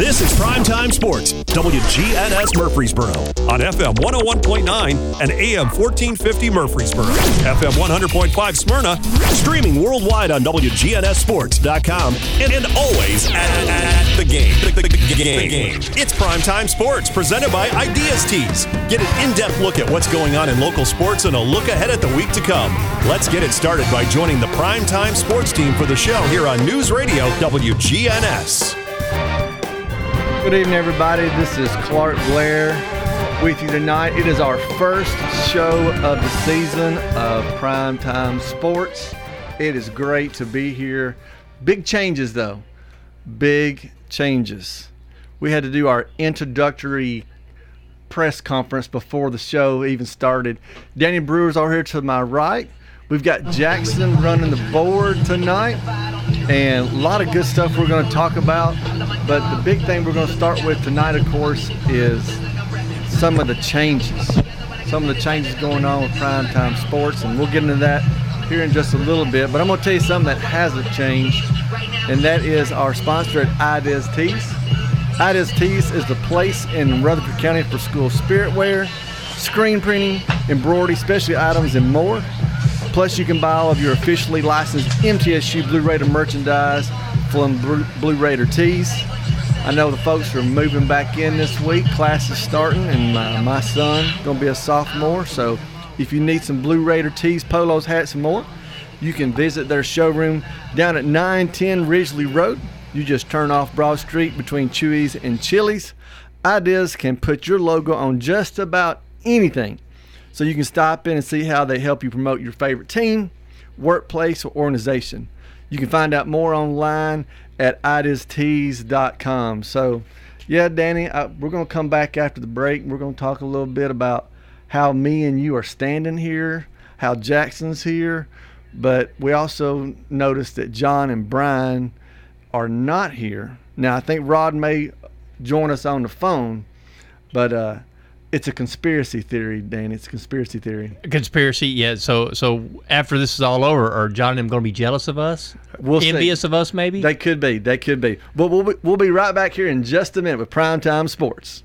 This is Primetime Sports, WGNS Murfreesboro, on FM 101.9 and AM 1450 Murfreesboro, FM 100.5 Smyrna, streaming worldwide on WGNSSports.com, and always at the game. It's Primetime Sports, presented by IDS Tees. Get an in-depth look at what's going on in local sports and a look ahead at the week to come. Let's get it started by joining the Primetime Sports team for the show here on News Radio WGNS. Good evening, everybody. This is Clark Blair with you tonight. It is our first show of the season of Primetime Sports. It is great to be here. Big changes, though. Big changes. We had to do our introductory press conference before the show even started. Danny Brewer's over here to my right. We've got Jackson running the board tonight, and a lot of good stuff we're going to talk about. But the big thing we're going to start with tonight, of course, is some of the changes. Some of the changes going on with Primetime Sports, and we'll get into that here in just a little bit. But I'm going to tell you something that hasn't changed, and that is our sponsor at IDS Tees. IDS Tees is the place in Rutherford County for school spirit wear, screen printing, embroidery, specialty items, and more. Plus, you can buy all of your officially licensed MTSU Blue Raider merchandise from Blue Raider Tees. I know the folks are moving back in this week. Class is starting, and my son going to be a sophomore. So if you need some Blue Raider Tees, polos, hats, and more, you can visit their showroom down at 910 Ridgely Road. You just turn off Broad Street between Chewy's and Chili's. Ideas can put your logo on just about anything. So you can stop in and see how they help you promote your favorite team, workplace, or organization. You can find out more online at IDSTees.com. So, yeah, Danny, we're going to come back after the break. We're going to talk a little bit about how me and you are standing here, how Jackson's here. But we also noticed that John and Brian are not here. Now, I think Rod may join us on the phone, but it's a conspiracy theory, Dan. It's a conspiracy theory. Conspiracy, yeah. So after this is all over, are John and him going to be jealous of us? Envious of us, maybe? They could be. They could be. But we'll be right back here in just a minute with Primetime Sports.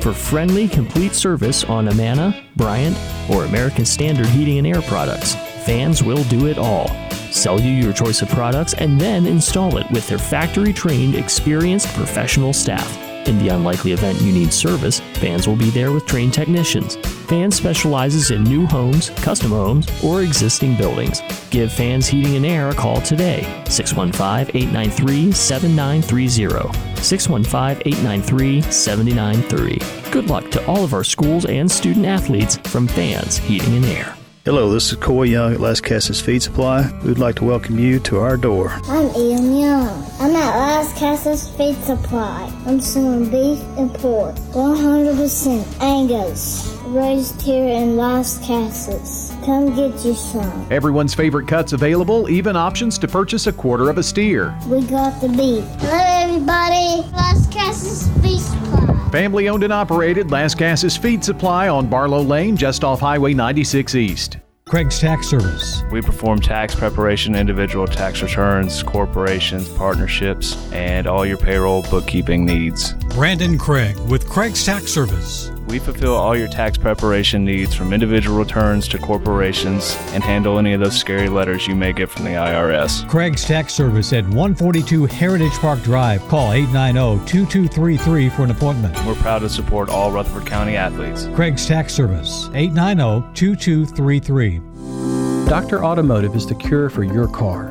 For friendly, complete service on Amana, Bryant, or American Standard Heating and Air products, Vans will do it all. Sell you your choice of products and then install it with their factory-trained, experienced professional staff. In the unlikely event you need service, Vans will be there with trained technicians. Vans specializes in new homes, custom homes, or existing buildings. Give Vans Heating and Air a call today, 615-893-7930, 615-893-7930. Good luck to all of our schools and student athletes from Vans Heating and Air. Hello, this is Coy Young at Las Casas Feed Supply. We'd like to welcome you to our door. I'm Ian Young. I'm at Las Casas Feed Supply. I'm selling beef and pork, 100% Angus, raised here in Las Casas. Come get you some. Everyone's favorite cuts available, even options to purchase a quarter of a steer. We got the beef. Hello, everybody. Las Casas Feed Supply. Family owned and operated, Las Casas Feed Supply on Barlow Lane, just off Highway 96 East. Craig's Tax Service. We perform tax preparation, individual tax returns, corporations, partnerships, and all your payroll bookkeeping needs. Brandon Craig with Craig's Tax Service. We fulfill all your tax preparation needs, from individual returns to corporations, and handle any of those scary letters you may get from the IRS. Craig's Tax Service at 142 Heritage Park Drive. Call 890-2233 for an appointment. We're proud to support all Rutherford County athletes. Craig's Tax Service, 890-2233. Dr. Automotive is the cure for your car.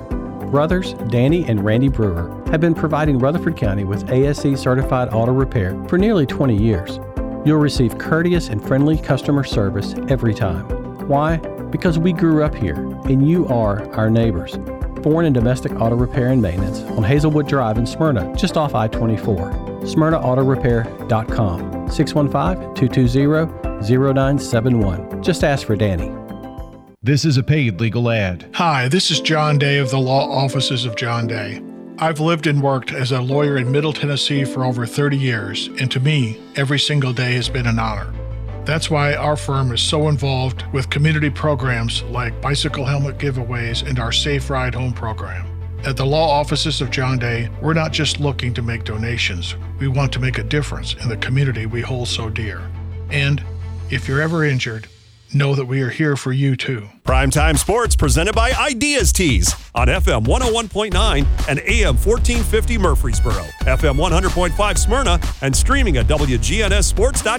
Brothers Danny and Randy Brewer have been providing Rutherford County with ASE certified auto repair for nearly 20 years. You'll receive courteous and friendly customer service every time. Why? Because we grew up here, and you are our neighbors. Foreign and domestic auto repair and maintenance on Hazelwood Drive in Smyrna, just off I-24. SmyrnaAutoRepair.com, 615-220-0971. Just ask for Danny. This is a paid legal ad. Hi, this is John Day of the Law Offices of John Day. I've lived and worked as a lawyer in Middle Tennessee for over 30 years, and to me, every single day has been an honor. That's why our firm is so involved with community programs like bicycle helmet giveaways and our Safe Ride Home program. At the Law Offices of John Day, we're not just looking to make donations. We want to make a difference in the community we hold so dear. And if you're ever injured, know that we are here for you, too. Primetime Sports, presented by IDS Tees on FM 101.9 and AM 1450 Murfreesboro, FM 100.5 Smyrna, and streaming at WGNSSports.com.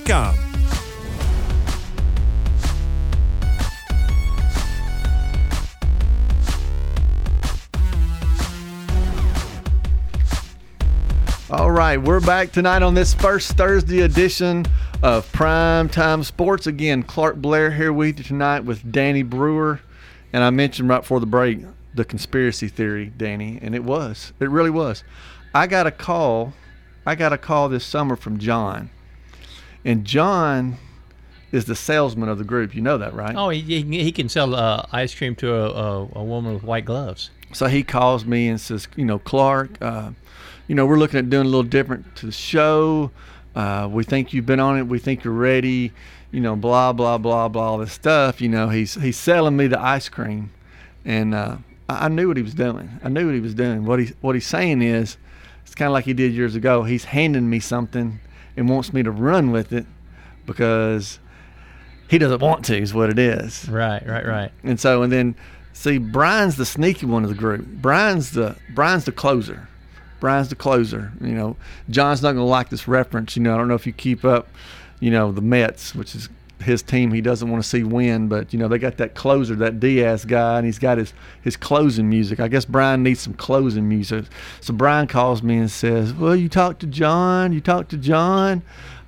All right, we're back tonight on this first Thursday edition of Primetime Sports. Again, Clark Blair here with you tonight with Danny Brewer. And I mentioned right before the break the conspiracy theory, Danny, and it was. It really was. I got a call this summer from John. And John is the salesman of the group. You know that, right? Oh, he can sell ice cream to a woman with white gloves. So he calls me and says, Clark, we're looking at doing a little different to the show. We think you've been on it. We think you're ready, blah, blah, blah, blah, all this stuff. He's selling me the ice cream. And I knew what he was doing. What he's saying is, it's kind of like he did years ago. He's handing me something and wants me to run with it because he doesn't want to is what it is. Right. And then Brian's the sneaky one of the group. Brian's the closer. Brian's the closer. John's not going to like this reference. I don't know if you keep up, the Mets, which is his team he doesn't want to see win, but, they got that closer, that Diaz guy, and he's got his closing music. I guess Brian needs some closing music. So Brian calls me and says, well, you talked to John.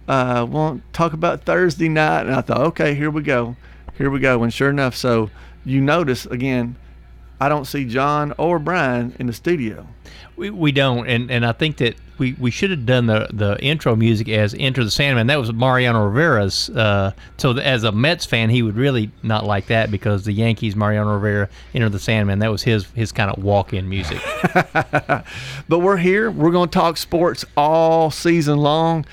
Won't talk about Thursday night. And I thought, okay, here we go. And sure enough, so you notice, again, I don't see John or Brian in the studio. We don't, and I think that we should have done the intro music as Enter the Sandman. That was Mariano Rivera's. So as a Mets fan, he would really not like that because the Yankees, Mariano Rivera, Enter the Sandman, that was his kind of walk-in music. But we're here. We're going to talk sports all season long.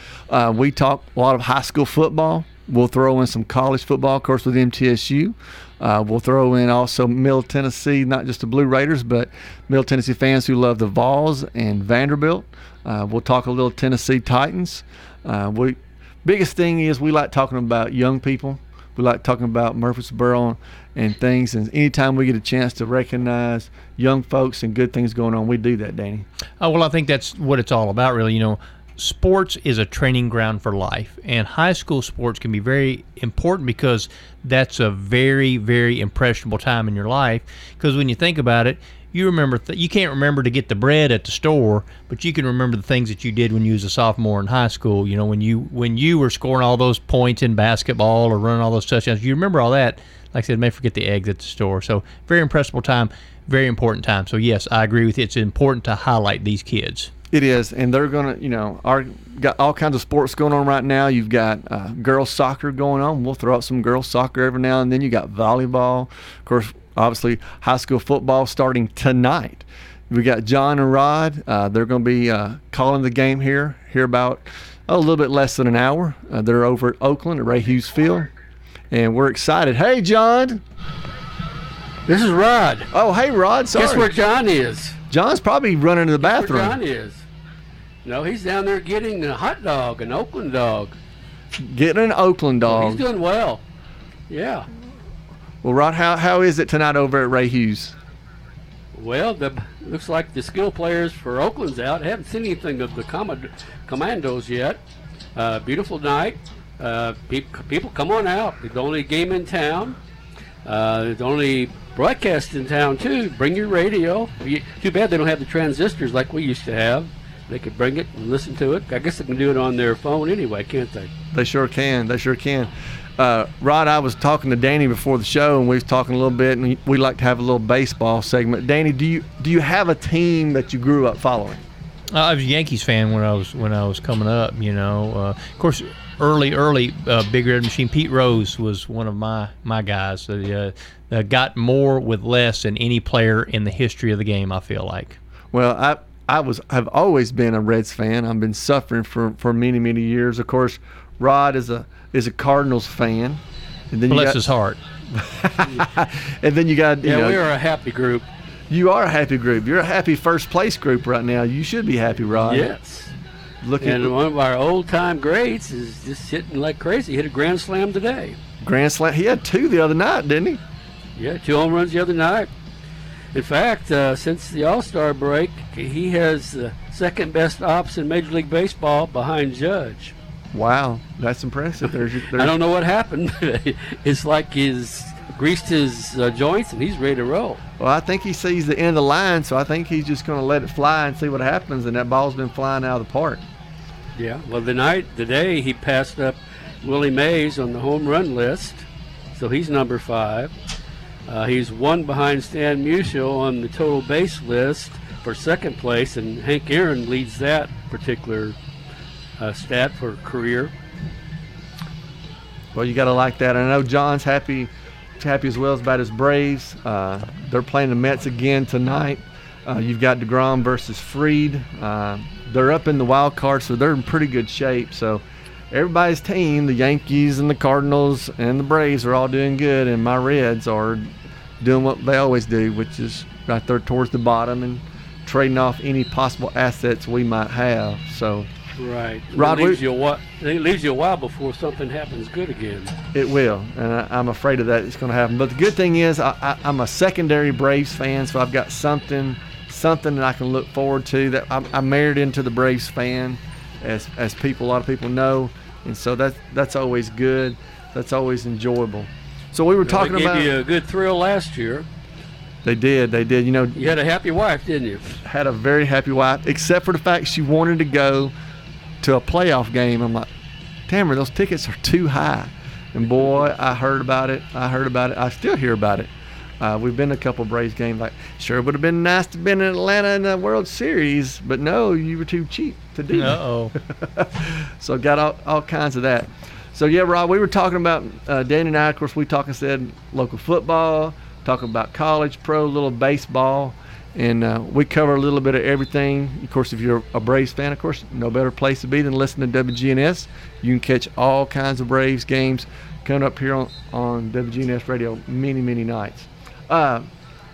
We talk a lot of high school football. We'll throw in some college football, of course, with MTSU. We'll throw in also Middle Tennessee, not just the Blue Raiders, but Middle Tennessee fans who love the Vols and Vanderbilt. We'll talk a little Tennessee Titans. Biggest thing is we like talking about young people. We like talking about Murfreesboro and things. And anytime we get a chance to recognize young folks and good things going on, we do that, Danny. Oh, well, I think that's what it's all about, really. Sports is a training ground for life, and high school sports can be very important because that's a very, very impressionable time in your life. Because when you think about it, you remember you can't remember to get the bread at the store, but you can remember the things that you did when you was a sophomore in high school. When you were scoring all those points in basketball or running all those touchdowns, you remember all that. Like I said, may forget the eggs at the store. So very impressionable time, very important time. So yes, I agree with you. It's important to highlight these kids. It is, and they're going to, got all kinds of sports going on right now. You've got girls soccer going on. We'll throw out some girls soccer every now and then. You got volleyball. Of course, obviously, high school football starting tonight. We got John and Rod. They're going to be calling the game here about a little bit less than an hour. They're over at Oakland at Ray Hughes Field, and we're excited. Hey, John. This is Rod. Oh, hey, Rod. Sorry. Guess where John is. John's probably running to the bathroom. Guess where John is. No, he's down there getting a hot dog, an Oakland dog. Getting an Oakland dog. Well, he's doing well. Yeah. Well, Rod, how is it tonight over at Ray Hughes? Well, looks like the skill players for Oakland's out. Haven't seen anything of the Commandos yet. Beautiful night. People, come on out. It's the only game in town. The only broadcast in town, too. Bring your radio. Too bad they don't have the transistors like we used to have. They could bring it and listen to it. I guess they can do it on their phone anyway, can't they? They sure can. They sure can. Rod, I was talking to Danny before the show, and we was talking a little bit, and we like to have a little baseball segment. Danny, do you have a team that you grew up following? I was a Yankees fan when I was coming up. You know, of course, early Big Red Machine. Pete Rose was one of my guys. That got more with less than any player in the history of the game, I feel like. Well, I've always been a Reds fan. I've been suffering for many, many years. Of course, Rod is a Cardinals fan. And then bless his heart. And then you got we are a happy group. You are a happy group. You're a happy first place group right now. You should be happy, Rod. Yes. And one of our old time greats is just hitting like crazy. He hit a grand slam today. Grand slam. He had two the other night, didn't he? Yeah, 2 home runs the other night. In fact, since the All-Star break, he has the second best ops in Major League Baseball behind Judge. Wow, that's impressive. There's I don't know what happened. It's like he's greased his joints and he's ready to roll. Well, I think he sees the end of the line, so I think he's just going to let it fly and see what happens, and that ball's been flying out of the park. Yeah, well, today he passed up Willie Mays on the home run list, so he's number 5. He's one behind Stan Musial on the total base list for second place, and Hank Aaron leads that particular stat for career. Well, you got to like that. I know John's happy as well about his Braves. They're playing the Mets again tonight. You've got DeGrom versus Fried. They're up in the wild card, so they're in pretty good shape. So everybody's team, the Yankees and the Cardinals and the Braves, are all doing good, and my Reds are doing what they always do, which is right there towards the bottom and trading off any possible assets we might have. So, right, Rod, it leaves you a while before something happens good again. It will, and I'm afraid of that. It's going to happen. But the good thing is, I'm a secondary Braves fan, so I've got something that I can look forward to. That I married into the Braves fan, as a lot of people know. And so that's always good. That's always enjoyable. So we were talking about. They gave you a good thrill last year. They did. You know, you had a happy wife, didn't you? Had a very happy wife, except for the fact she wanted to go to a playoff game. I'm like, Tamara, those tickets are too high. And boy, I heard about it. I still hear about it. We've been to a couple of Braves games. Like, sure would have been nice to have been in Atlanta in the World Series, but no, you were too cheap to do that. So got all kinds of that. So yeah, Rob, we were talking about Danny and I. Of course, we said local football, talking about college, pro, little baseball, and we cover a little bit of everything. Of course, if you're a Braves fan, of course, no better place to be than listen to WGNS. You can catch all kinds of Braves games coming up here on WGNS Radio many, many nights. All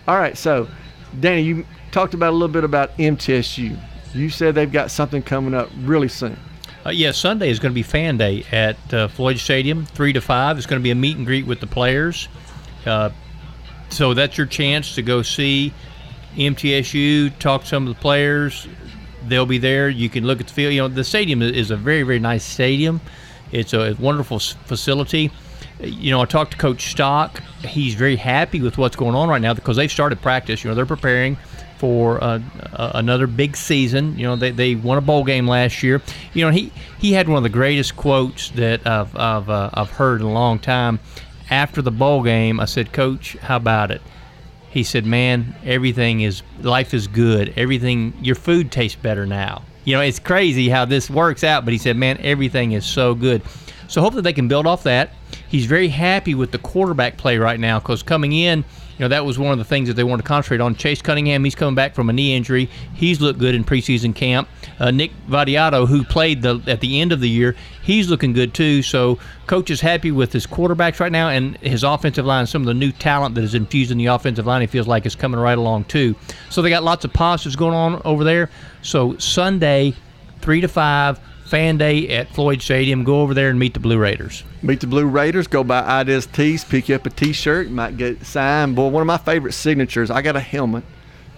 right, so Danny, you talked about a little bit about MTSU. You said they've got something coming up really soon. Sunday is going to be Fan Day at Floyd Stadium, 3 to 5. It's going to be a meet and greet with the players. So that's your chance to go see MTSU, talk to some of the players. They'll be there. You can look at the field. You know, the stadium is a very, very nice stadium. It's a wonderful facility. You know, I talked to Coach Stock. He's very happy with what's going on right now because they've started practice. You know, they're preparing for another big season. You know, they won a bowl game last year. You know, he had one of the greatest quotes that I've heard in a long time. After the bowl game, I said, "Coach, how about it?" He said, "Man, life is good. Everything, your food tastes better now." You know, it's crazy how this works out, but he said, "Man, everything is so good." So hopefully they can build off that. He's very happy with the quarterback play right now because coming in, you know, that was one of the things that they wanted to concentrate on. Chase Cunningham, he's coming back from a knee injury. He's looked good in preseason camp. Nick Vadiato, who played at the end of the year, he's looking good too. So Coach is happy with his quarterbacks right now and his offensive line, some of the new talent that is infused in the offensive line, he feels like is coming right along too. So they got lots of positives going on over there. So Sunday, 3 to 5, Fan Day at Floyd Stadium. Go over there and meet the Blue Raiders. Meet the Blue Raiders. Go by IDS Tees. Pick you up a T-shirt. You might get it signed. Boy, one of my favorite signatures, I got a helmet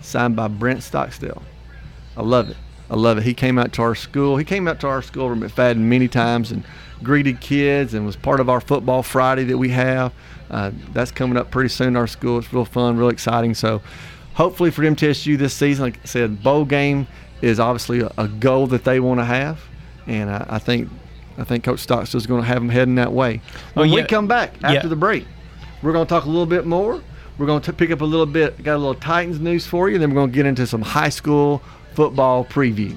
signed by Brent Stockstill. I love it. I love it. He came out to our school. He came out to our school over at McFadden many times and greeted kids and was part of our football Friday that we have. That's coming up pretty soon at our school. It's real fun, real exciting. So hopefully for MTSU this season, like I said, bowl game is obviously a goal that they want to have. And I think Coach Stockstill is going to have them heading that way. When we come back after the break, we're going to talk a little bit more. We're going to pick up a little bit. Got a little Titans news for you, and then we're going to get into some high school football preview.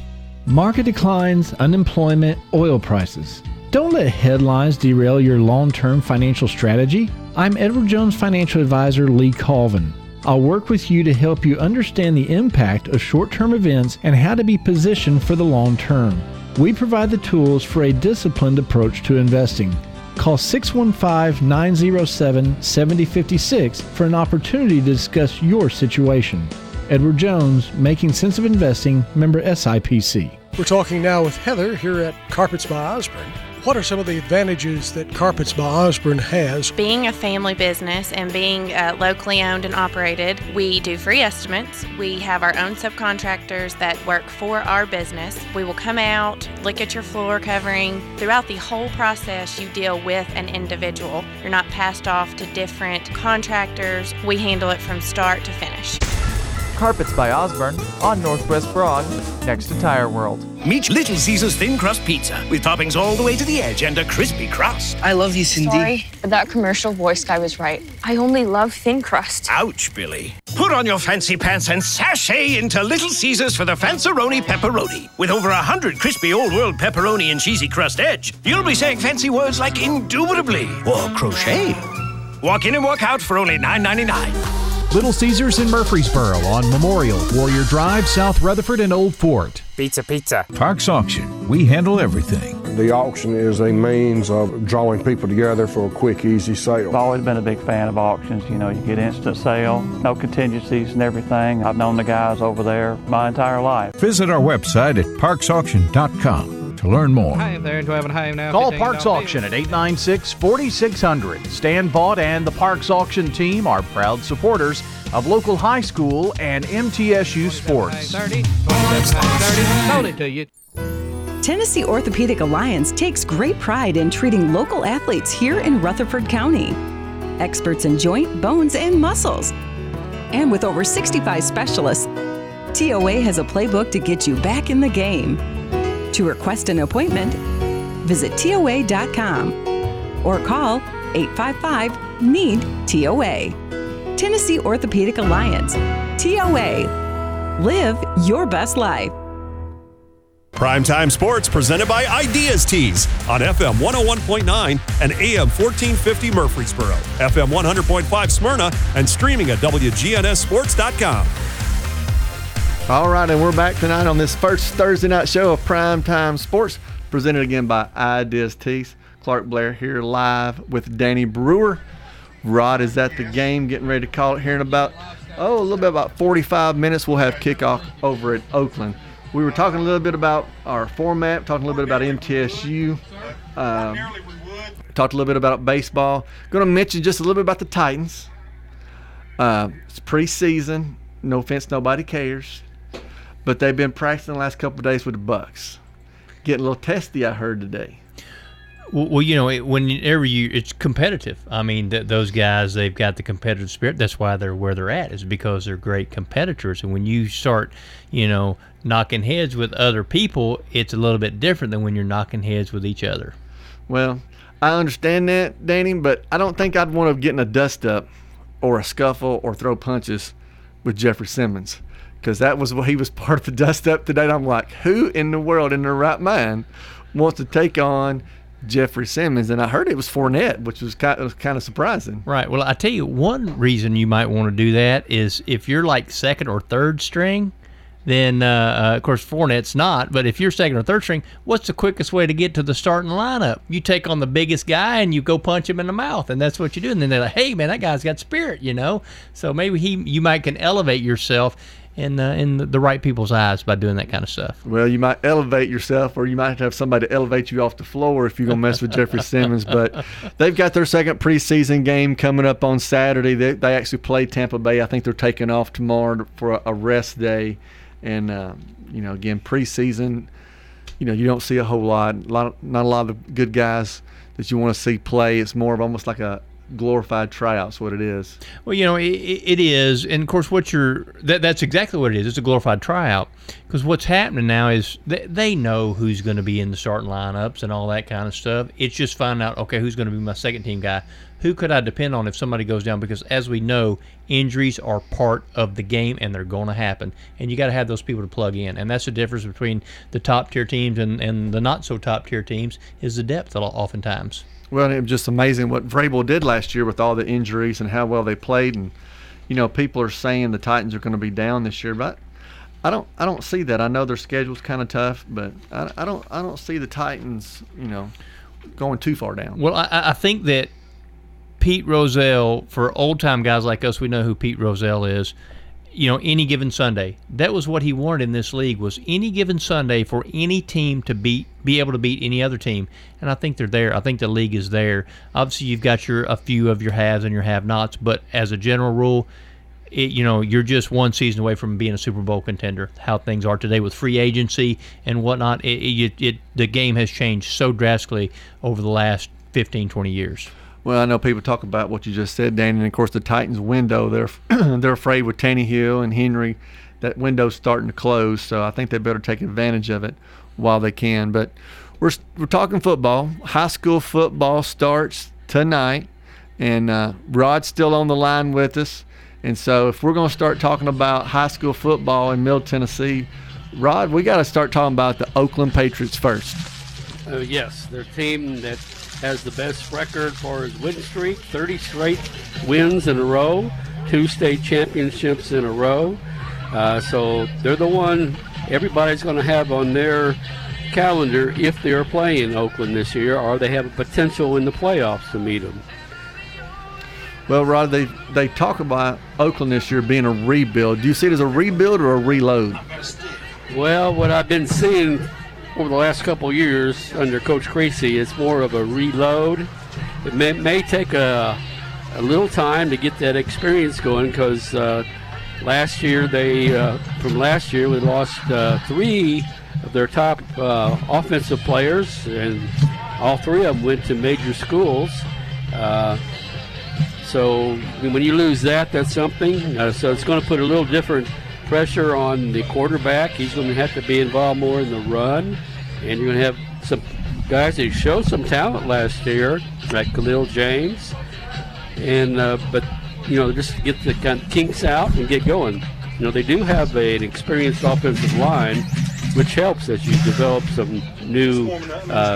Market declines, unemployment, oil prices. Don't let headlines derail your long-term financial strategy. I'm Edward Jones Financial Advisor Lee Colvin. I'll work with you to help you understand the impact of short-term events and how to be positioned for the long term. We provide the tools for a disciplined approach to investing. Call 615-907-7056 for an opportunity to discuss your situation. Edward Jones, Making Sense of Investing, member SIPC. We're talking now with Heather here at Carpets by Osborne. What are some of the advantages that Carpets by Osborne has? Being a family business and being locally owned and operated, we do free estimates. We have our own subcontractors that work for our business. We will come out, look at your floor covering. Throughout the whole process, you deal with an individual. You're not passed off to different contractors. We handle it from start to finish. Carpets by Osborne on Northwest Broad, next to Tire World. Meet Little Caesar's Thin Crust Pizza with toppings all the way to the edge and a crispy crust. I love you, Cindy. Sorry, that commercial voice guy was right. I only love thin crust. Ouch, Billy. Put on your fancy pants and sashay into Little Caesar's for the Fanceroni Pepperoni. With over 100 crispy all-world pepperoni and cheesy crust edge, you'll be saying fancy words like indubitably or crochet. Walk in and walk out for only $9.99. Little Caesars in Murfreesboro on Memorial, Warrior Drive, South Rutherford, and Old Fort. Pizza, pizza. Parks Auction. We handle everything. The auction is a means of drawing people together for a quick, easy sale. I've always been a big fan of auctions. You know, you get instant sale, no contingencies and everything. I've known the guys over there my entire life. Visit our website at parksauction.com. To learn more. Hi there, hi now. Call Parks Auction at 896-4600. Stan Vaught and the Parks Auction team are proud supporters of local high school and MTSU sports. Told it to you. Tennessee Orthopedic Alliance takes great pride in treating local athletes here in Rutherford County. Experts in joint, bones, and muscles. And with over 65 specialists, TOA has a playbook to get you back in the game. To request an appointment, visit TOA.com or call 855-NEED-TOA. Tennessee Orthopedic Alliance. TOA. Live your best life. Primetime Sports presented by IDS Tees on FM 101.9 and AM 1450 Murfreesboro, FM 100.5 Smyrna, and streaming at WGNSSports.com. All right, and we're back tonight on this first Thursday night show of Primetime Sports, presented again by IDS Tees. Clark Blair here live with Danny Brewer. Rod is at the game, getting ready to call it here in about 45 minutes. We'll have kickoff over at Oakland. We were talking a little bit about our format, talking a little bit about MTSU, talked a little bit about baseball. Going to mention just a little bit about the Titans. It's preseason. No offense, nobody cares. But they've been practicing the last couple of days with the Bucks. Getting a little testy, I heard today. Well, you know, it's competitive. I mean, those guys, they've got the competitive spirit. That's why they're where they're at, is because they're great competitors. And when you start, you know, knocking heads with other people, it's a little bit different than when you're knocking heads with each other. Well, I understand that, Danny, but I don't think I'd want to get in a dust-up or a scuffle or throw punches with Jeffrey Simmons, because that was what he was part of the dust-up today. And I'm like, who in the world in their right mind wants to take on Jeffrey Simmons? And I heard it was Fournette, which was kind of surprising. Right. Well, I tell you, one reason you might want to do that is if you're like second or third string, then, of course, Fournette's not. But if you're second or third string, what's the quickest way to get to the starting lineup? You take on the biggest guy and you go punch him in the mouth, and that's what you do. And then they're like, hey, man, that guy's got spirit, you know. So maybe you might can elevate yourself in the right people's eyes by doing that kind of stuff. Well, you might elevate yourself, or you might have somebody to elevate you off the floor if you're going to mess with Jeffrey Simmons. But they've got their second preseason game coming up on Saturday. They actually play Tampa Bay. I think they're taking off tomorrow for a rest day. And, you know, again, preseason, you know, you don't see a whole lot, not a lot of good guys that you want to see play. It's more of almost like a glorified tryouts, what it is. Well, you know, it is. And, of course, that's exactly what it is. It's a glorified tryout, because what's happening now is they know who's going to be in the starting lineups and all that kind of stuff. It's just finding out, okay, who's going to be my second-team guy? Who could I depend on if somebody goes down? Because, as we know, injuries are part of the game, and they're going to happen. And you got to have those people to plug in. And that's the difference between the top-tier teams and the not-so-top-tier teams is the depth oftentimes. Well, it was just amazing what Vrabel did last year with all the injuries and how well they played. And, you know, people are saying the Titans are going to be down this year, but I don't see that. I know their schedule's kind of tough, but I don't see the Titans, you know, going too far down. Well, I think that Pete Rozelle, for old-time guys like us, we know who Pete Rozelle is. You know, any given Sunday. That was what he wanted in this league, was any given Sunday for any team to be able to beat any other team. And I think they're there. I think the league is there. Obviously, you've got a few of your haves and your have-nots, but as a general rule, you know, you're just one season away from being a Super Bowl contender, how things are today with free agency and whatnot. The game has changed so drastically over the last 15, 20 years. Well, I know people talk about what you just said, Danny, and, of course, the Titans' window, they're afraid with Tannehill and Henry, that window's starting to close, so I think they better take advantage of it while they can. But we're talking football. High school football starts tonight, and Rod's still on the line with us. And so if we're going to start talking about high school football in Middle Tennessee, Rod, we got to start talking about the Oakland Patriots first. Yes, their team that has the best record for his win streak, 30 straight wins in a row, 2 state championships in a row. So they're the one everybody's going to have on their calendar if they're playing Oakland this year, or they have a potential in the playoffs to meet them. Well, Rod, they talk about Oakland this year being a rebuild. Do you see it as a rebuild or a reload? Well, what I've been seeing over the last couple of years under Coach Creasy, it's more of a reload. It may take a little time to get that experience going, because last year we lost 3 of their top offensive players, and all 3 of them went to major schools. So when you lose that's something. So it's going to put a little different pressure on the quarterback. He's going to have to be involved more in the run, and you're going to have some guys that showed some talent last year, like Khalil James, and but you know, just get the kind of kinks out and get going. You know, they do have an experienced offensive line, which helps as you develop some new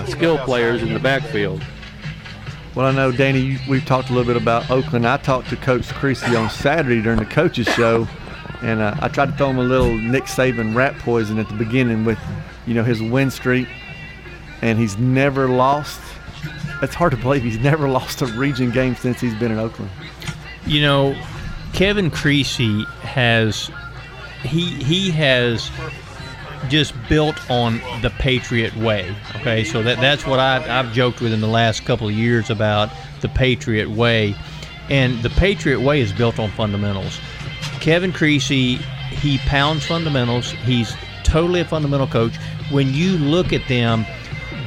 skill players in the backfield. Well, I know, Danny, we've talked a little bit about Oakland. I talked to Coach Creasy on Saturday during the coaches show. And I tried to throw him a little Nick Saban rat poison at the beginning with, you know, his win streak. And he's never lost. It's hard to believe he's never lost a region game since he's been in Oakland. You know, Kevin Creasy has – he has just built on the Patriot way. Okay, so that's what I've joked with in the last couple of years about the Patriot way. And the Patriot way is built on fundamentals. Kevin Creasy, he pounds fundamentals. He's totally a fundamental coach. When you look at them,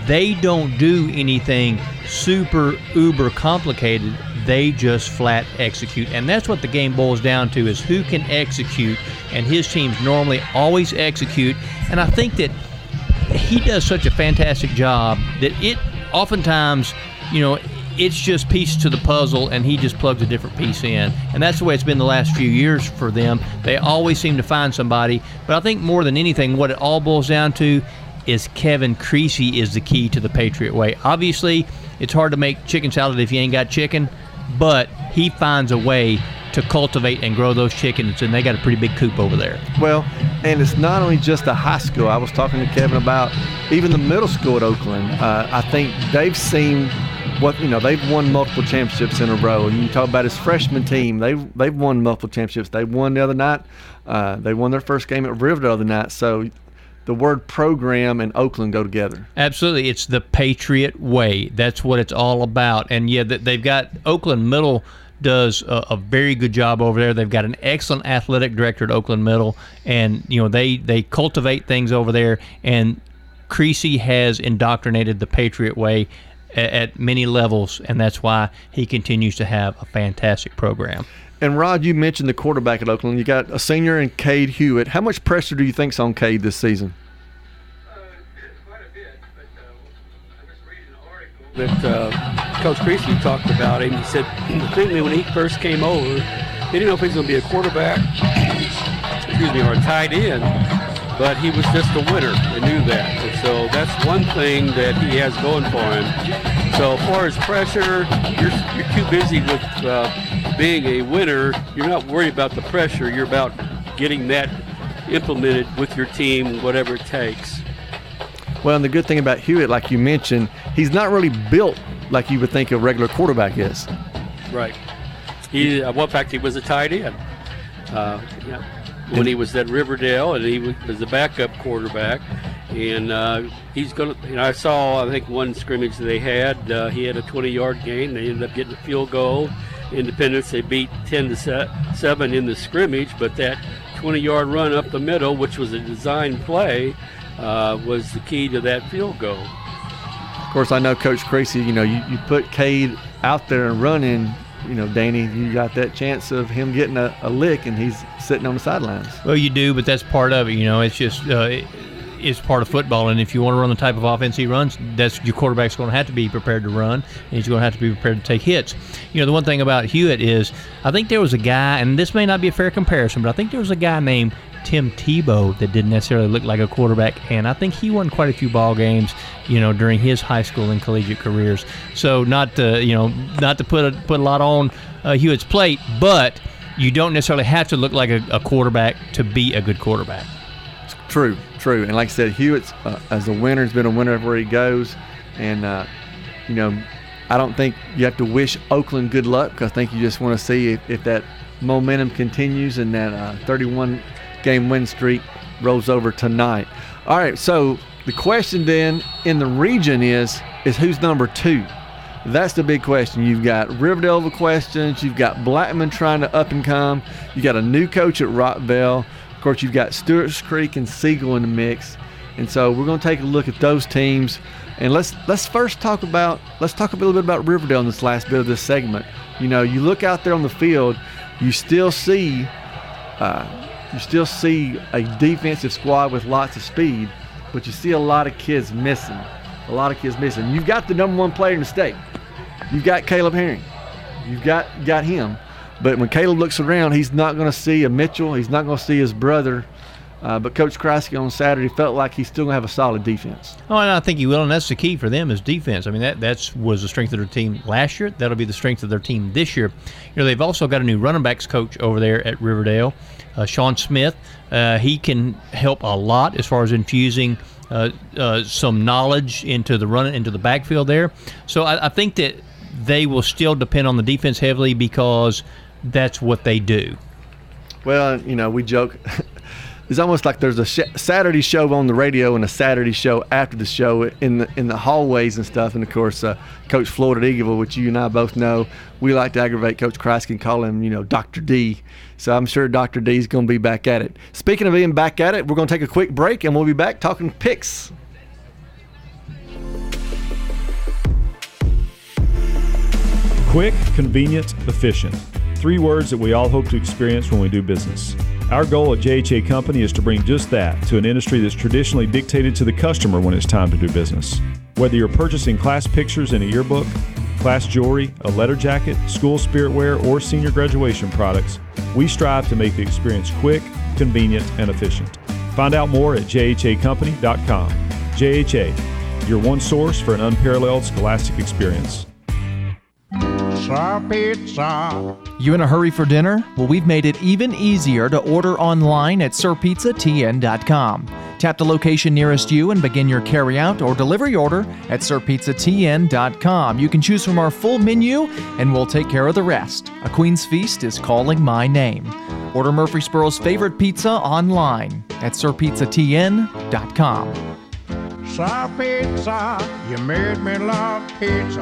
they don't do anything super, uber complicated. They just flat execute. And that's what the game boils down to, is who can execute. And his teams normally always execute. And I think that he does such a fantastic job that it oftentimes, you know, it's just pieced to the puzzle, and he just plugs a different piece in. And that's the way it's been the last few years for them. They always seem to find somebody. But I think more than anything, what it all boils down to is Kevin Creasy is the key to the Patriot Way. Obviously, it's hard to make chicken salad if you ain't got chicken, but he finds a way to cultivate and grow those chickens, and they got a pretty big coop over there. Well, and it's not only just the high school. I was talking to Kevin about even the middle school at Oakland. I think they've seen what, you know, they've won multiple championships in a row. And you talk about his freshman team. They've won multiple championships. They won the other night. They won their first game at Riverdale the other night. So the word program and Oakland go together. Absolutely. It's the Patriot Way. That's what it's all about. And, yeah, they've got Oakland Middle does a very good job over there. They've got an excellent athletic director at Oakland Middle, and you know they cultivate things over there. And Creasy has indoctrinated the Patriot Way at many levels, and that's why he continues to have a fantastic program. And, Rod, you mentioned the quarterback at Oakland. You got a senior in Cade Hewitt. How much pressure do you think's on Cade this season? Quite a bit, but I was reading an article that Coach Creasy talked about him. He said, clearly, when he first came over, he didn't know if he was going to be a quarterback or a tight end, but he was just a winner. He knew that. And so that's one thing that he has going for him. So as far as pressure, you're too busy with being a winner. You're not worried about the pressure. You're about getting that implemented with your team, whatever it takes. Well, and the good thing about Hewitt, like you mentioned, he's not really built like you would think a regular quarterback is. Right. He, well, in fact, he was a tight end when he was at Riverdale, and he was the backup quarterback. And he's going to, you know, I think one scrimmage they had, he had a 20-yard gain. They ended up getting a field goal. Independence, they beat 10-7 in the scrimmage, but that 20-yard run up the middle, which was a design play, was the key to that field goal. Of course, I know Coach Creasy, you know, you put Cade out there and running, you know, Danny, you got that chance of him getting a lick, and he's sitting on the sidelines. Well, you do, but that's part of it. You know, it's just it's part of football, and if you want to run the type of offense he runs, that's your quarterback's going to have to be prepared to run, and he's going to have to be prepared to take hits. You know, the one thing about Hewitt is I think there was a guy, and this may not be a fair comparison, but I think there was a guy named Tim Tebow that didn't necessarily look like a quarterback, and I think he won quite a few ball games, you know, during his high school and collegiate careers. So not to put a lot on Hewitt's plate, but you don't necessarily have to look like a quarterback to be a good quarterback. True. And like I said, Hewitt's as a winner, has been a winner everywhere he goes, and you know, I don't think you have to wish Oakland good luck, because I think you just want to see if that momentum continues and that 31 game win streak rolls over tonight. All right, so the question then in the region is who's number two? That's the big question. You've got Riverdale with questions. You've got Blackman trying to up and come. You got a new coach at Rockville. Of course, you've got Stewart's Creek and Siegel in the mix. And so we're going to take a look at those teams. And let's talk a little bit about Riverdale in this last bit of this segment. You know, you look out there on the field, you still see a defensive squad with lots of speed, but you see a lot of kids missing. You've got the number one player in the state. You've got Caleb Herring. You've got him. But when Caleb looks around, he's not going to see a Mitchell. He's not going to see his brother. But Coach Kreisky on Saturday felt like he's still going to have a solid defense. Oh, and I think he will, and that's the key for them is defense. I mean, that was the strength of their team last year. That'll be the strength of their team this year. You know, they've also got a new running backs coach over there at Riverdale, Sean Smith. He can help a lot as far as infusing some knowledge into the backfield there. So I think that they will still depend on the defense heavily because that's what they do. Well, you know, we joke. It's almost like there's a Saturday show on the radio and a Saturday show after the show in the hallways and stuff. And, of course, Coach Floyd at Eagleville, which you and I both know, we like to aggravate Coach Kreisky and call him, you know, Dr. D. So I'm sure Dr. D's going to be back at it. Speaking of being back at it, we're going to take a quick break, and we'll be back talking picks. Quick, convenient, efficient. 3 words that we all hope to experience when we do business. Our goal at JHA Company is to bring just that to an industry that's traditionally dictated to the customer when it's time to do business. Whether you're purchasing class pictures in a yearbook, class jewelry, a leather jacket, school spirit wear, or senior graduation products, we strive to make the experience quick, convenient, and efficient. Find out more at jhacompany.com. JHA, your one source for an unparalleled scholastic experience. Sir Pizza. You in a hurry for dinner? Well, we've made it even easier to order online at sirpizzatn.com. Tap the location nearest you and begin your carryout or delivery order at sirpizzatn.com. You can choose from our full menu, and we'll take care of the rest. A Queen's Feast is calling my name. Order Murfreesboro's favorite pizza online at sirpizzatn.com. Sir Pizza, you made me love pizza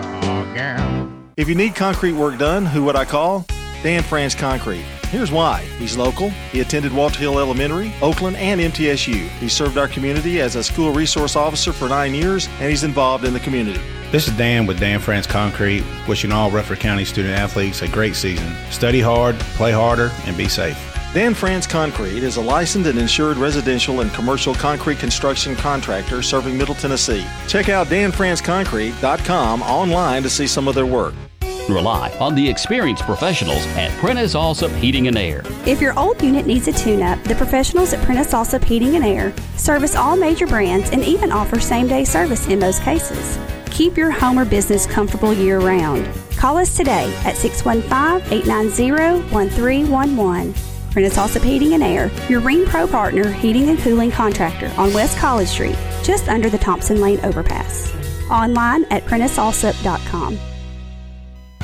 again. If you need concrete work done, who would I call? Dan Franz Concrete. Here's why. He's local. He attended Walter Hill Elementary, Oakland, and MTSU. He served our community as a school resource officer for 9 years, and he's involved in the community. This is Dan with Dan Franz Concrete, wishing all Rutherford County student-athletes a great season. Study hard, play harder, and be safe. Dan Franz Concrete is a licensed and insured residential and commercial concrete construction contractor serving Middle Tennessee. Check out danfranzconcrete.com online to see some of their work. Rely on the experienced professionals at Prentice Alsop Heating and Air. If your old unit needs a tune-up, the professionals at Prentice Alsop Heating and Air service all major brands and even offer same-day service in most cases. Keep your home or business comfortable year-round. Call us today at 615-890-1311. Prentice Alsop Heating and Air, your Ring Pro partner heating and cooling contractor on West College Street, just under the Thompson Lane overpass. Online at PrenticeAlsop.com.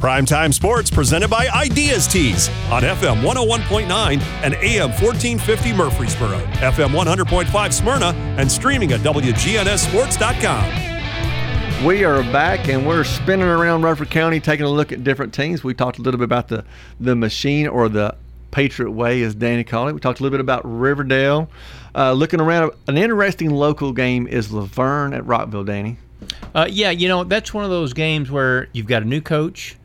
Primetime Sports presented by IDS Tees on FM 101.9 and AM 1450 Murfreesboro, FM 100.5 Smyrna, and streaming at WGNSSports.com. We are back, and we're spinning around Rutherford County, taking a look at different teams. We talked a little bit about the machine, or the Patriot Way, as Danny called it. We talked a little bit about Riverdale. Looking around, an interesting local game is La Vergne at Rockville, Danny. That's one of those games where you've got a new coach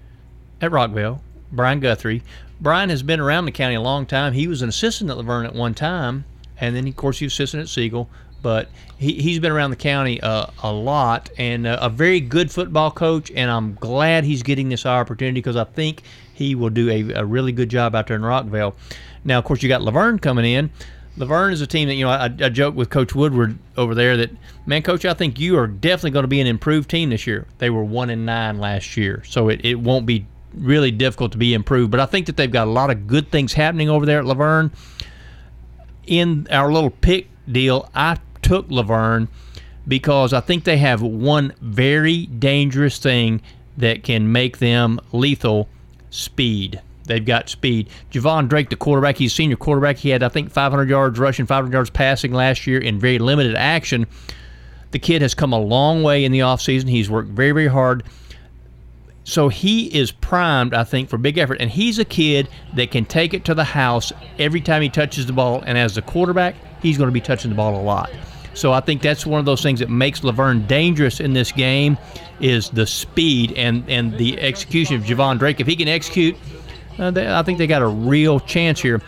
at Rockville, Brian Guthrie. Brian has been around the county a long time. He was an assistant at La Vergne at one time, and then, of course, he was assistant at Siegel. But he's been around the county a lot, and a very good football coach, and I'm glad he's getting this opportunity because I think he will do a really good job out there in Rockville. Now, of course, you got La Vergne coming in. La Vergne is a team that, I joke with Coach Woodward over there that, man, Coach, I think you are definitely going to be an improved team this year. They were 1-9 last year, so it won't be really difficult to be improved, but I think that they've got a lot of good things happening over there at La Vergne. In our little pick deal, I took La Vergne because I think they have one very dangerous thing that can make them lethal: speed. They've got speed. Javon Drake, the quarterback, he's a senior quarterback. He had, I think, 500 yards rushing, 500 yards passing last year in very limited action. The kid has come a long way in the offseason. He's worked very, very hard. So he is primed, I think, for big effort. And he's a kid that can take it to the house every time he touches the ball. And as the quarterback, he's going to be touching the ball a lot. So I think that's one of those things that makes La Vergne dangerous in this game is the speed and the execution of Javon Drake. If he can execute, I think they got a real chance here.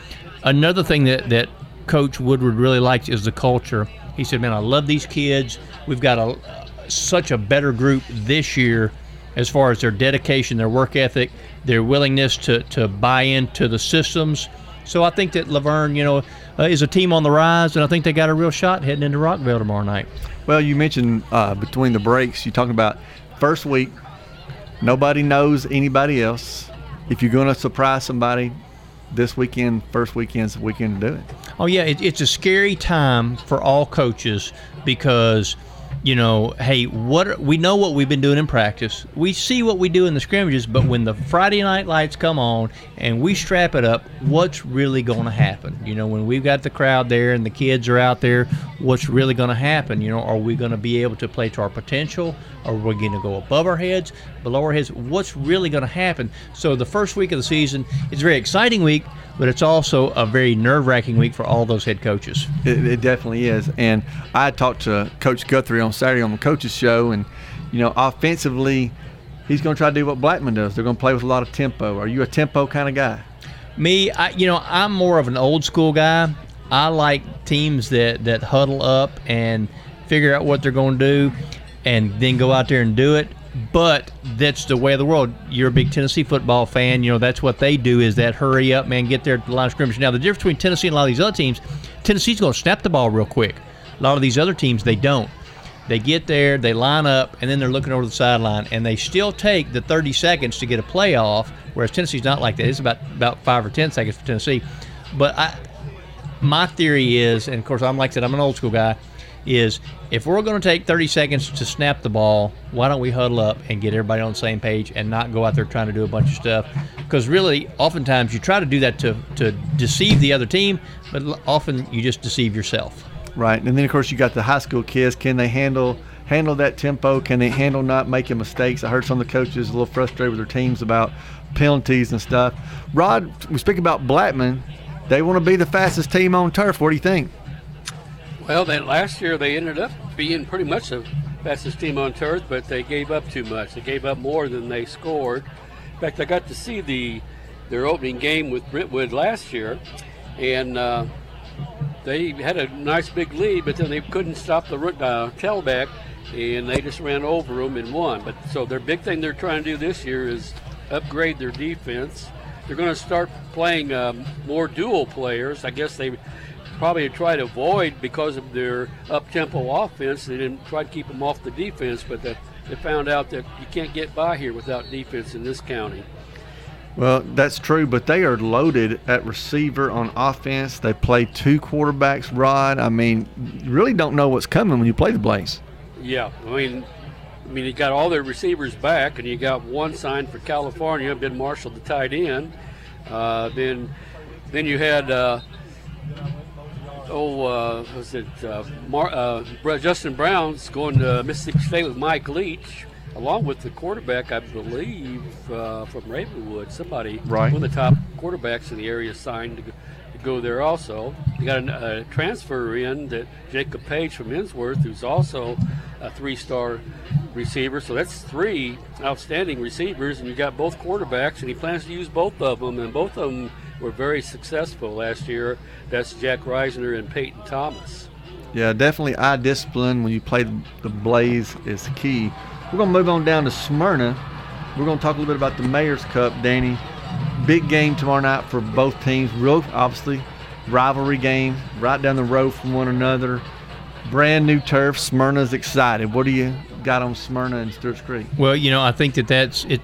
Another thing that Coach Woodward really likes is the culture. He said, man, I love these kids. We've got such a better group this year as far as their dedication, their work ethic, their willingness to buy into the systems. So I think that La Vergne, is a team on the rise, and I think they got a real shot heading into Rockville tomorrow night. Well, you mentioned between the breaks, you're talking about first week, nobody knows anybody else. If you're going to surprise somebody this weekend, first weekend's the weekend to do it. Oh, yeah, it's a scary time for all coaches because – we know what we've been doing in practice. We see what we do in the scrimmages, but when the Friday night lights come on and we strap it up, what's really going to happen? When we've got the crowd there and the kids are out there, what's really going to happen? Are we going to be able to play to our potential? Are we going to go above our heads, below our heads? What's really going to happen? So the first week of the season is a very exciting week, but it's also a very nerve-wracking week for all those head coaches. It definitely is. And I talked to Coach Guthrie on Saturday on the coaches show, and, you know, offensively, he's going to try to do what Blackman does. They're going to play with a lot of tempo. Are you a tempo kind of guy? Me, I'm more of an old school guy. I like teams that huddle up and figure out what they're going to do and then go out there and do it. But that's the way of the world. You're a big Tennessee football fan. You know, that's what they do, is that hurry up, man, get there at the line of scrimmage. Now, the difference between Tennessee and a lot of these other teams, Tennessee's going to snap the ball real quick. A lot of these other teams, they don't. They get there, they line up, and then they're looking over the sideline, and they still take the 30 seconds to get a playoff, whereas Tennessee's not like that. It's about 5 or 10 seconds for Tennessee. But my theory is, and of course, I'm like I said, I'm an old school guy, is if we're going to take 30 seconds to snap the ball, why don't we huddle up and get everybody on the same page and not go out there trying to do a bunch of stuff? Because really, oftentimes, you try to do that to deceive the other team, but often you just deceive yourself. Right, and then, of course, you got the high school kids. Can they handle that tempo? Can they handle not making mistakes? I heard some of the coaches a little frustrated with their teams about penalties and stuff. Rod, we speak about Blackman. They want to be the fastest team on turf. What do you think? Well, that last year they ended up being pretty much the fastest team on turf, but they gave up too much. They gave up more than they scored. In fact, I got to see their opening game with Brentwood last year, and they had a nice big lead, but then they couldn't stop the tailback, and they just ran over them and won. But so their big thing they're trying to do this year is upgrade their defense. They're going to start playing more dual players. I guess they probably try to avoid, because of their up-tempo offense, they didn't try to keep them off the defense, but they found out that you can't get by here without defense in this county. Well, that's true, but they are loaded at receiver on offense. They play two quarterbacks, Rod. I mean, you really don't know what's coming when you play the Blaze. Yeah, I mean, you got all their receivers back, and you got one signed for California, Ben Marshall, the tight end. Then you had, Justin Brown's going to Mississippi State with Mike Leach, along with the quarterback, I believe, from Ravenwood. Somebody, right, one of the top quarterbacks in the area, signed to go there also. You got a transfer in, that Jacob Page from Innsworth, who's also a three-star receiver. So that's three outstanding receivers, and you got both quarterbacks, and he plans to use both of them, and both of them were very successful last year. That's Jack Reisner and Peyton Thomas. Yeah, definitely eye discipline when you play the Blaze is key. We're going to move on down to Smyrna. We're going to talk a little bit about the Mayor's Cup, Danny. Big game tomorrow night for both teams. Real, obviously, rivalry game right down the road from one another. Brand new turf. Smyrna's excited. What do you got on Smyrna and Stewart's Creek? Well, I think that's it.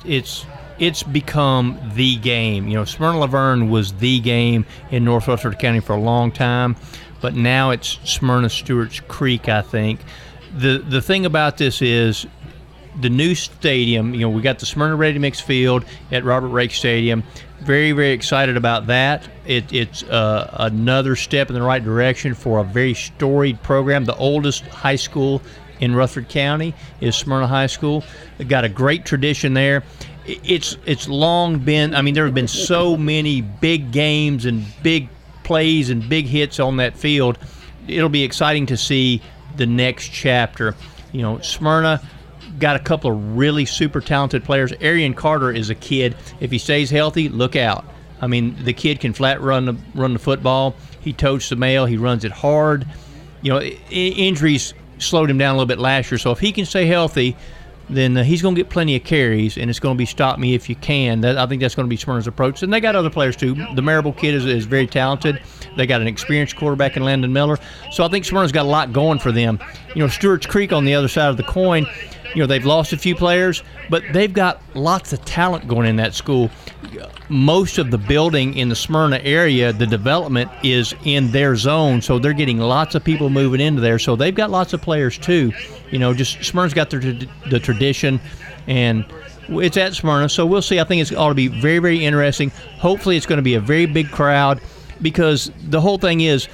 It's become the game. Smyrna La Vergne was the game in North Rutherford County for a long time, but now it's Smyrna Stewart's Creek, I think. The thing about this is the new stadium. We got the Smyrna Ready Mix field at Robert Rake Stadium. Very, very excited about that. It's another step in the right direction for a very storied program. The oldest high school in Rutherford County is Smyrna High School. They've got a great tradition there. It's long been, there have been so many big games and big plays and big hits on that field. It'll be exciting to see the next chapter. Smyrna got a couple of really super talented players. Arian Carter is a kid. If he stays healthy, look out. The kid can flat run the football. He totes the mail. He runs it hard. Injuries slowed him down a little bit last year. So if he can stay healthy, then he's going to get plenty of carries, and it's going to be stop me if you can. I think that's going to be Smyrna's approach. And they got other players, too. The Marable kid is very talented. They got an experienced quarterback in Landon Miller. So I think Smyrna's got a lot going for them. Stewart's Creek on the other side of the coin, they've lost a few players, but they've got lots of talent going in that school. Most of the building in the Smyrna area, the development is in their zone, so they're getting lots of people moving into there. So they've got lots of players too. Just Smyrna's got the tradition, and it's at Smyrna, so we'll see. I think it ought to be very, very interesting. Hopefully it's going to be a very big crowd, because the whole thing is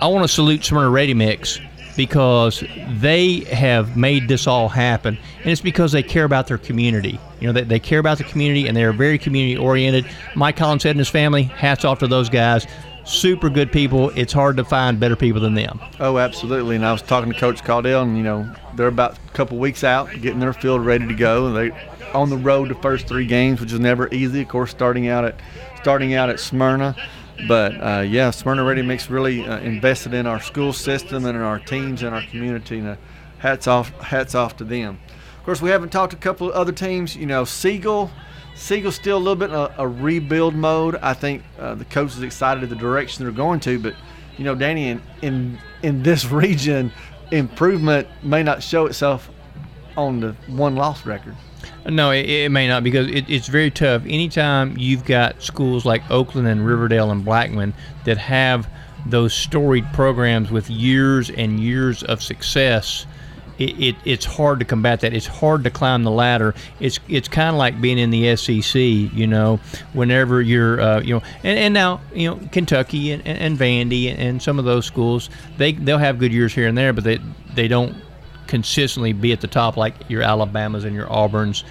I want to salute Smyrna Ready Mix because they have made this all happen, and it's because they care about their community. You know, they care about the community, and they're very community-oriented. Mike Collins and his family, hats off to those guys. Super good people. It's hard to find better people than them. Oh, absolutely. And I was talking to Coach Caldell, and, you know, they're about a couple weeks out getting their field ready to go. And they're on the road the first three games, which is never easy, of course, starting out at Smyrna. But, yeah, Smyrna Ready Mix really invested in our school system and in our teams and our community. And hats off to them. Of course, we haven't talked to a couple of other teams. You know, Siegel's still a little bit in a rebuild mode. I think the coach is excited at the direction they're going to. But, you know, Danny, in this region, improvement may not show itself on the one-loss record. No, it may not, because it's very tough. Anytime you've got schools like Oakland and Riverdale and Blackman that have those storied programs with years and years of success, it's hard to combat that. It's hard to climb the ladder. It's kind of like being in the SEC, you know, whenever you're, you know, and now, you know, Kentucky and Vandy and some of those schools, they'll have good years here and there, but they don't consistently be at the top like your Alabamas and your Auburns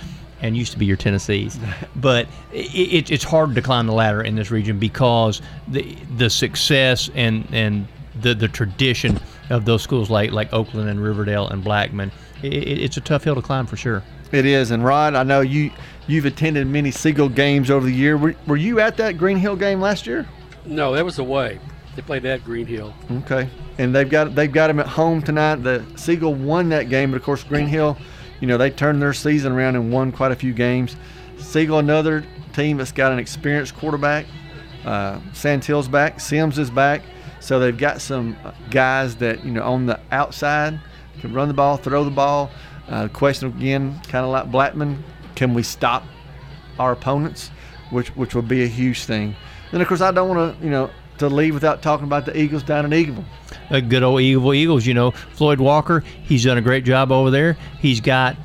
and used to be your Tennessees. But it's hard to climb the ladder in this region because the success and the tradition of those schools like Oakland and Riverdale and Blackman, it's a tough hill to climb for sure. It is. And Rod, I know you've attended many Siegel games over the year. Were you at that Green Hill game last year? No, that was away. They played at Green Hill. Okay. And they've got them at home tonight. The Siegel won that game, but of course Green Hill, you know, they turned their season around and won quite a few games. Siegel, another team that's got an experienced quarterback. Santil's back. Sims is back. So they've got some guys that, you know, on the outside can run the ball, throw the ball. The question again, kind of like Blackman, can we stop our opponents, which will be a huge thing. Then of course I don't want to, you know, to leave without talking about the Eagles down in Eagleville. The good old Eagleville Eagles, you know, Floyd Walker, he's done a great job over there. He's got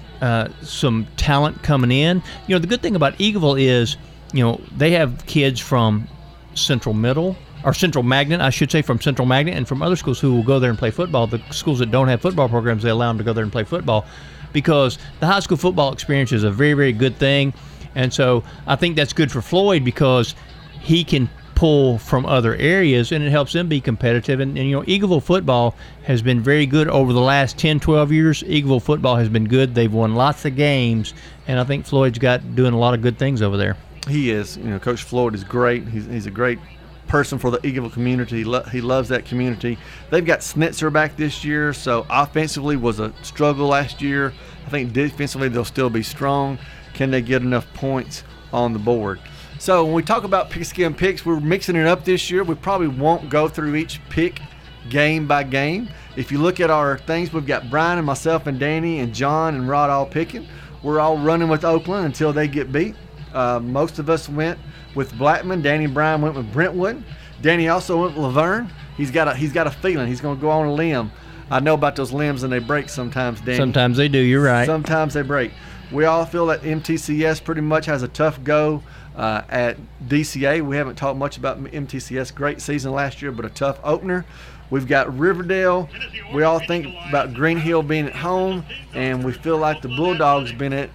some talent coming in. You know, the good thing about Eagleville is, you know, they have kids from Central Magnet, I should say, from Central Magnet and from other schools who will go there and play football. The schools that don't have football programs, they allow them to go there and play football because the high school football experience is a very, very good thing. And so I think that's good for Floyd because he can pull from other areas and it helps them be competitive. And you know, Eagleville football has been very good over the last 10, 12 years. Eagleville football has been good. They've won lots of games, and I think Floyd's got doing a lot of good things over there. He is. You know, Coach Floyd is great. He's a great person for the Eagleville community. He loves that community. They've got Snitzer back this year, so offensively was a struggle last year. I think defensively they'll still be strong. Can they get enough points on the board? So when we talk about pigskin picks, we're mixing it up this year. We probably won't go through each pick game by game. If you look at our things, we've got Brian and myself and Danny and John and Rod all picking. We're all running with Oakland until they get beat. Most of us went with Blackman. Danny and Brian went with Brentwood. Danny also went with La Vergne. He's got a feeling. He's going to go on a limb. I know about those limbs, and they break sometimes, Danny. Sometimes they do. You're right. Sometimes they break. We all feel that MTCS pretty much has a tough go at DCA. We haven't talked much about MTCS. Great season last year, but a tough opener. We've got Riverdale. We all think about Green Hill being at home, and we feel like the Bulldogs been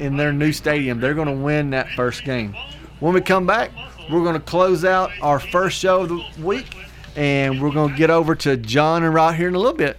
in their new stadium. They're going to win that first game. When we come back, we're going to close out our first show of the week, and we're going to get over to John and Rod here in a little bit.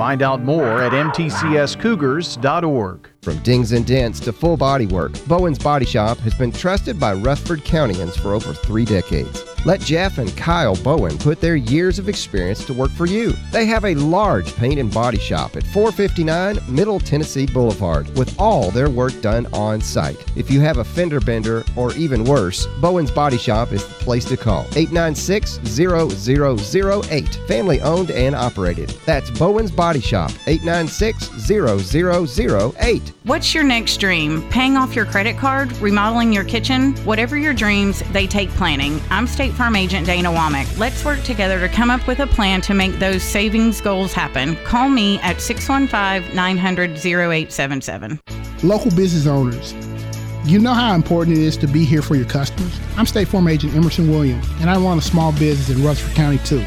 Find out more at mtcscougars.org. From dings and dents to full body work, Bowen's Body Shop has been trusted by Rutherford Countyans for over 3 decades. Let Jeff and Kyle Bowen put their years of experience to work for you. They have a large paint and body shop at 459 Middle Tennessee Boulevard with all their work done on site. If you have a fender bender or even worse, Bowen's Body Shop is the place to call. 896-0008. Family owned and operated. That's Bowen's Body Shop. 896-0008. What's your next dream? Paying off your credit card? Remodeling your kitchen? Whatever your dreams, they take planning. I'm State Farm Agent Dana Womack. Let's work together to come up with a plan to make those savings goals happen. Call me at 615-900-0877. Local business owners, you know how important it is to be here for your customers. I'm State Farm Agent Emerson Williams, and I run a small business in Rutherford County, too.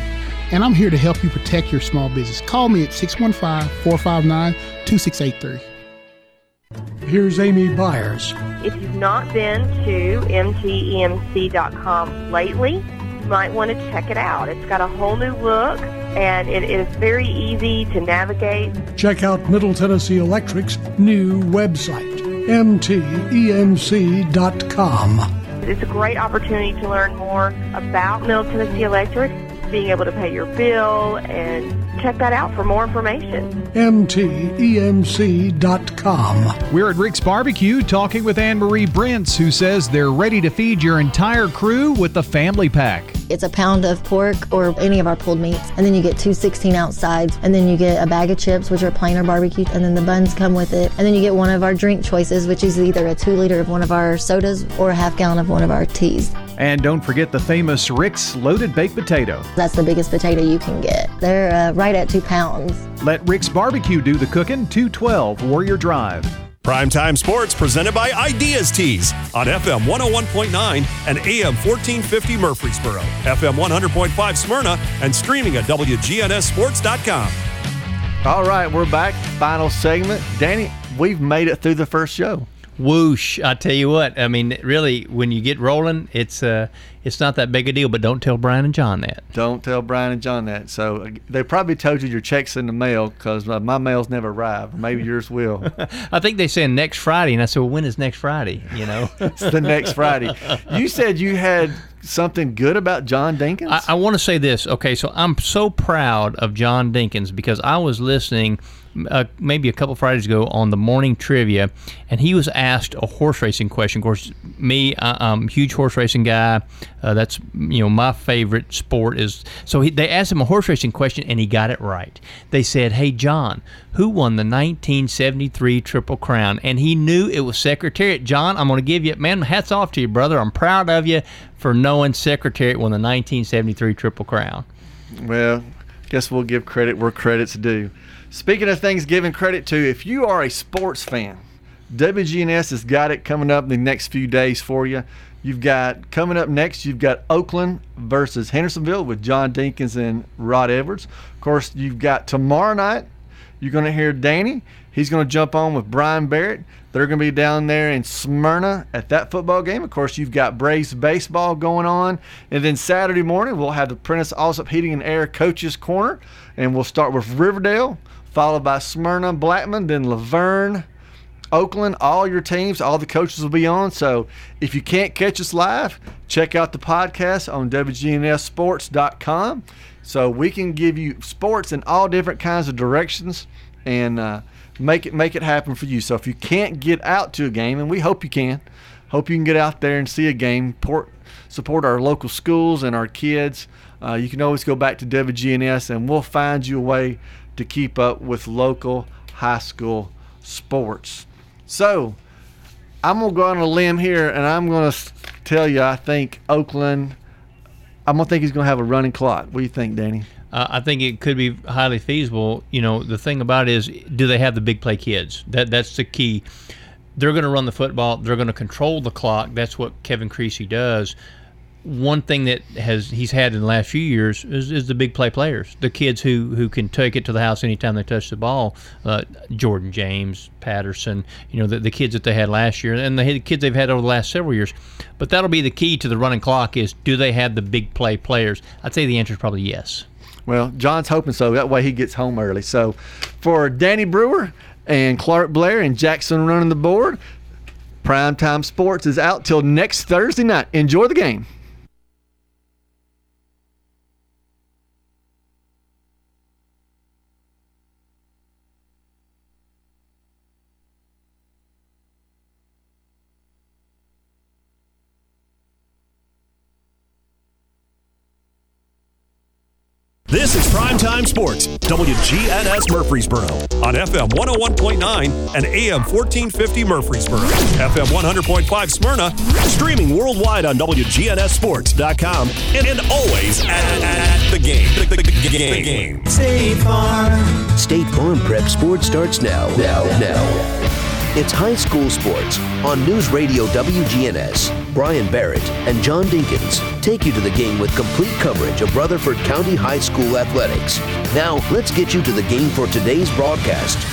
And I'm here to help you protect your small business. Call me at 615-459-2683. Here's Amy Byers. If you've not been to mtemc.com lately, you might want to check it out. It's got a whole new look, and it is very easy to navigate. Check out Middle Tennessee Electric's new website, mtemc.com. It's a great opportunity to learn more about Middle Tennessee Electric, being able to pay your bill, and check that out for more information. MTEMC.com. We're at Rick's Barbecue talking with Anne-Marie Brentz, who says they're ready to feed your entire crew with the family pack. It's a pound of pork or any of our pulled meats, and then you get two 16-ounce sides, and then you get a bag of chips, which are plain or barbecue, and then the buns come with it, and then you get one of our drink choices, which is either a 2-liter of one of our sodas or a half gallon of one of our teas. And don't forget the famous Rick's Loaded Baked Potato. That's the biggest potato you can get. They're right at 2 pounds. Let Rick's Barbecue do the cooking, 212 Warrior Drive. Primetime Sports presented by IDS Tees on FM 101.9 and AM 1450 Murfreesboro, FM 100.5 Smyrna, and streaming at WGNSSports.com. All right, we're back. Final segment. Danny, we've made it through the first show. Whoosh. I tell you what, I mean, really, when you get rolling, it's not that big a deal, but don't tell Brian and John that. Don't tell Brian and John that. So they probably told you your check's in the mail because my mail's never arrived. Maybe yours will. I think they said next Friday, and I said, well, when is next Friday? You know, it's the next Friday. You said you had something good about John Dinkins? I want to say this. Okay, so I'm so proud of John Dinkins because I was listening maybe a couple Fridays ago on the morning trivia, and he was asked a horse racing question. Of course, me, I'm a huge horse racing guy. That's, you know, my favorite sport is. So they asked him a horse racing question, and he got it right. They said, hey, John, who won the 1973 Triple Crown? And he knew it was Secretariat. John, I'm going to give you, man, hats off to you, brother. I'm proud of you for knowing Secretariat won the 1973 Triple Crown. Well, guess we'll give credit where credit's due. Speaking of things given credit to, if you are a sports fan, WGNS has got it coming up in the next few days for you. You've got, coming up next, you've got Oakland versus Hendersonville with John Dinkins and Rod Edwards. Of course, you've got tomorrow night, you're going to hear Danny. He's going to jump on with Brian Barrett. They're going to be down there in Smyrna at that football game. Of course, you've got Braves baseball going on. And then Saturday morning, we'll have the Prentice Allsup Heating and Air Coaches Corner. And we'll start with Riverdale, followed by Smyrna, Blackman, then La Vergne, Oakland. All your teams, all the coaches will be on. So if you can't catch us live, check out the podcast on WGNSSports.com. So we can give you sports in all different kinds of directions and make it happen for you. So if you can't get out to a game, and we hope you can get out there and see a game, support our local schools and our kids, you can always go back to WGNS, and we'll find you a way to keep up with local high school sports. So I'm going to go on a limb here, and I'm going to tell you I think Oakland, I'm going to think he's going to have a running clock. What do you think, Danny? I think it could be highly feasible. You know, the thing about it is, do they have the big play kids? That's the key. They're going to run the football. They're going to control the clock. That's what Kevin Creasy does. One thing that he's had in the last few years is the big play players, the kids who can take it to the house anytime they touch the ball. Jordan James, Patterson, you know, the kids that they had last year and the kids they've had over the last several years. But that'll be the key to the running clock is, do they have the big play players? I'd say the answer is probably yes. Well, John's hoping so. That way he gets home early. So for Danny Brewer and Clark Blair and Jackson running the board, Primetime Sports is out till next Thursday night. Enjoy the game. This is Primetime Sports, WGNS Murfreesboro, on FM 101.9 and AM 1450 Murfreesboro, FM 100.5 Smyrna, streaming worldwide on WGNSSports.com, and always at the game. The game. State Farm. State Farm Prep Sports starts now. It's high school sports on News Radio WGNS. Brian Barrett and John Dinkins take you to the game with complete coverage of Rutherford County High School athletics. Now, let's get you to the game for today's broadcast.